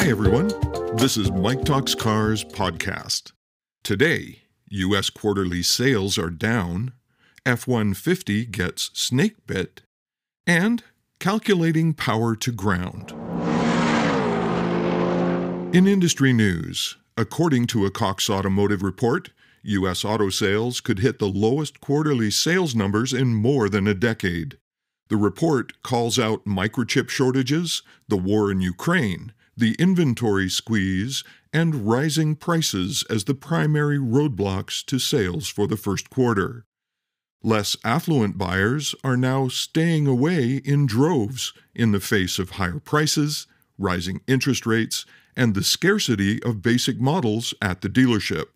Hi, everyone. This is Mike Talks Cars podcast. Today, U.S. quarterly sales are down, F-150 gets snake bit, and calculating power to ground. In industry news, according to a Cox Automotive report, U.S. auto sales could hit the lowest quarterly sales numbers in more than a decade. The report calls out microchip shortages, the war in Ukraine, the inventory squeeze, and rising prices as the primary roadblocks to sales for the first quarter. Less affluent buyers are now staying away in droves in the face of higher prices, rising interest rates, and the scarcity of basic models at the dealership.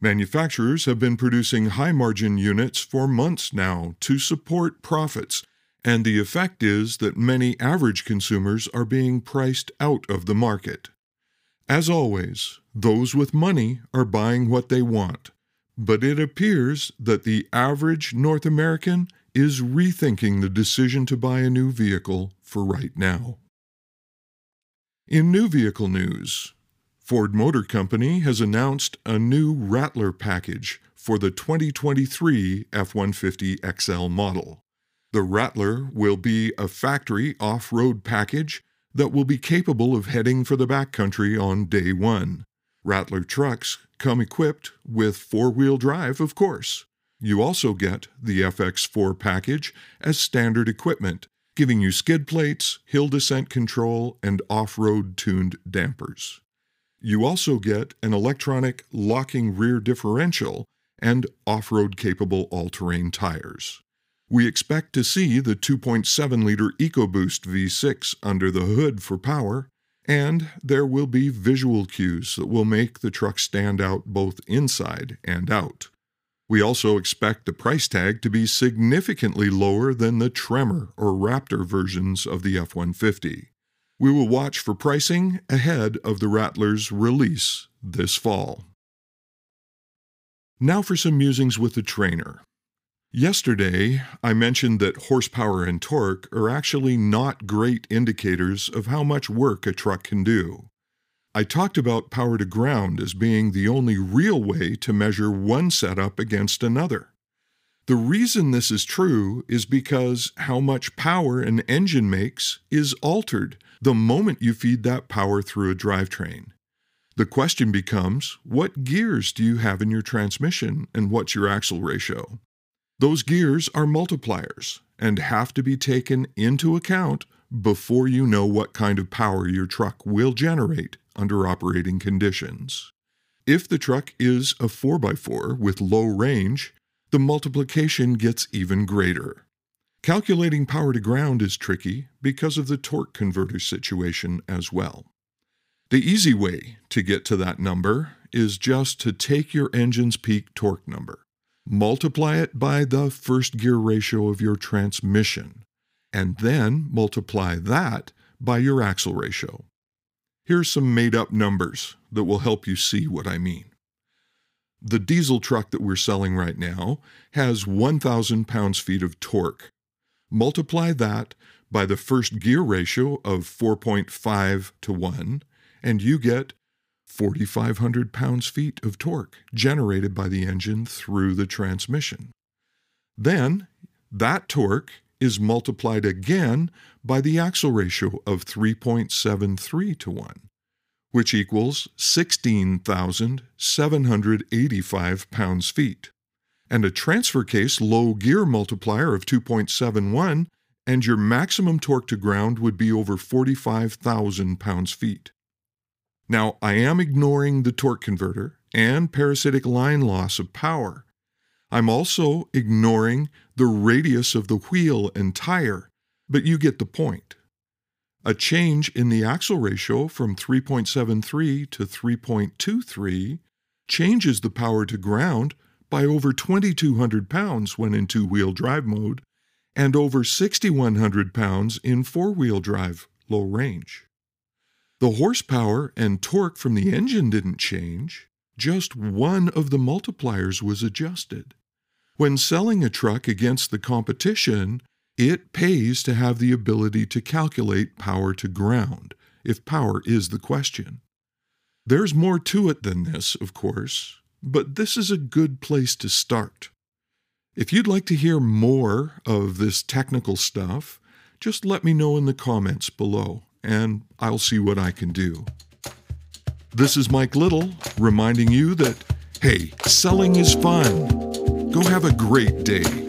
Manufacturers have been producing high-margin units for months now to support profits, and the effect is that many average consumers are being priced out of the market. As always, those with money are buying what they want, but it appears that the average North American is rethinking the decision to buy a new vehicle for right now. In new vehicle news, Ford Motor Company has announced a new Rattler package for the 2023 F-150 XL model. The Rattler will be a factory off-road package that will be capable of heading for the backcountry on day one. Rattler trucks come equipped with four-wheel drive, of course. You also get the FX4 package as standard equipment, giving you skid plates, hill descent control, and off-road tuned dampers. You also get an electronic locking rear differential and off-road capable all-terrain tires. We expect to see the 2.7-liter EcoBoost V6 under the hood for power, and there will be visual cues that will make the truck stand out both inside and out. We also expect the price tag to be significantly lower than the Tremor or Raptor versions of the F-150. We will watch for pricing ahead of the Rattler's release this fall. Now for some musings with the trainer. Yesterday, I mentioned that horsepower and torque are actually not great indicators of how much work a truck can do. I talked about power to ground as being the only real way to measure one setup against another. The reason this is true is because how much power an engine makes is altered the moment you feed that power through a drivetrain. The question becomes, what gears do you have in your transmission and what's your axle ratio? Those gears are multipliers and have to be taken into account before you know what kind of power your truck will generate under operating conditions. If the truck is a 4x4 with low range, the multiplication gets even greater. Calculating power to ground is tricky because of the torque converter situation as well. The easy way to get to that number is just to take your engine's peak torque number, multiply it by the first gear ratio of your transmission, and then multiply that by your axle ratio. Here's some made-up numbers that will help you see what I mean. The diesel truck that we're selling right now has 1,000 pounds-feet of torque. Multiply that by the first gear ratio of 4.5 to 1, and you get 4,500 pounds-feet of torque generated by the engine through the transmission. Then, that torque is multiplied again by the axle ratio of 3.73 to 1. Which equals 16,785 pounds-feet, and a transfer case low gear multiplier of 2.71, and your maximum torque to ground would be over 45,000 pounds-feet. Now, I am ignoring the torque converter and parasitic line loss of power. I'm also ignoring the radius of the wheel and tire, but you get the point. A change in the axle ratio from 3.73 to 3.23 changes the power to ground by over 2,200 pounds when in two-wheel drive mode and over 6,100 pounds in four-wheel drive low range. The horsepower and torque from the engine didn't change, just one of the multipliers was adjusted. When selling a truck against the competition, it pays to have the ability to calculate power to ground, if power is the question. There's more to it than this, of course, but this is a good place to start. If you'd like to hear more of this technical stuff, just let me know in the comments below, and I'll see what I can do. This is Mike Little, reminding you that, hey, selling is fun. Go have a great day.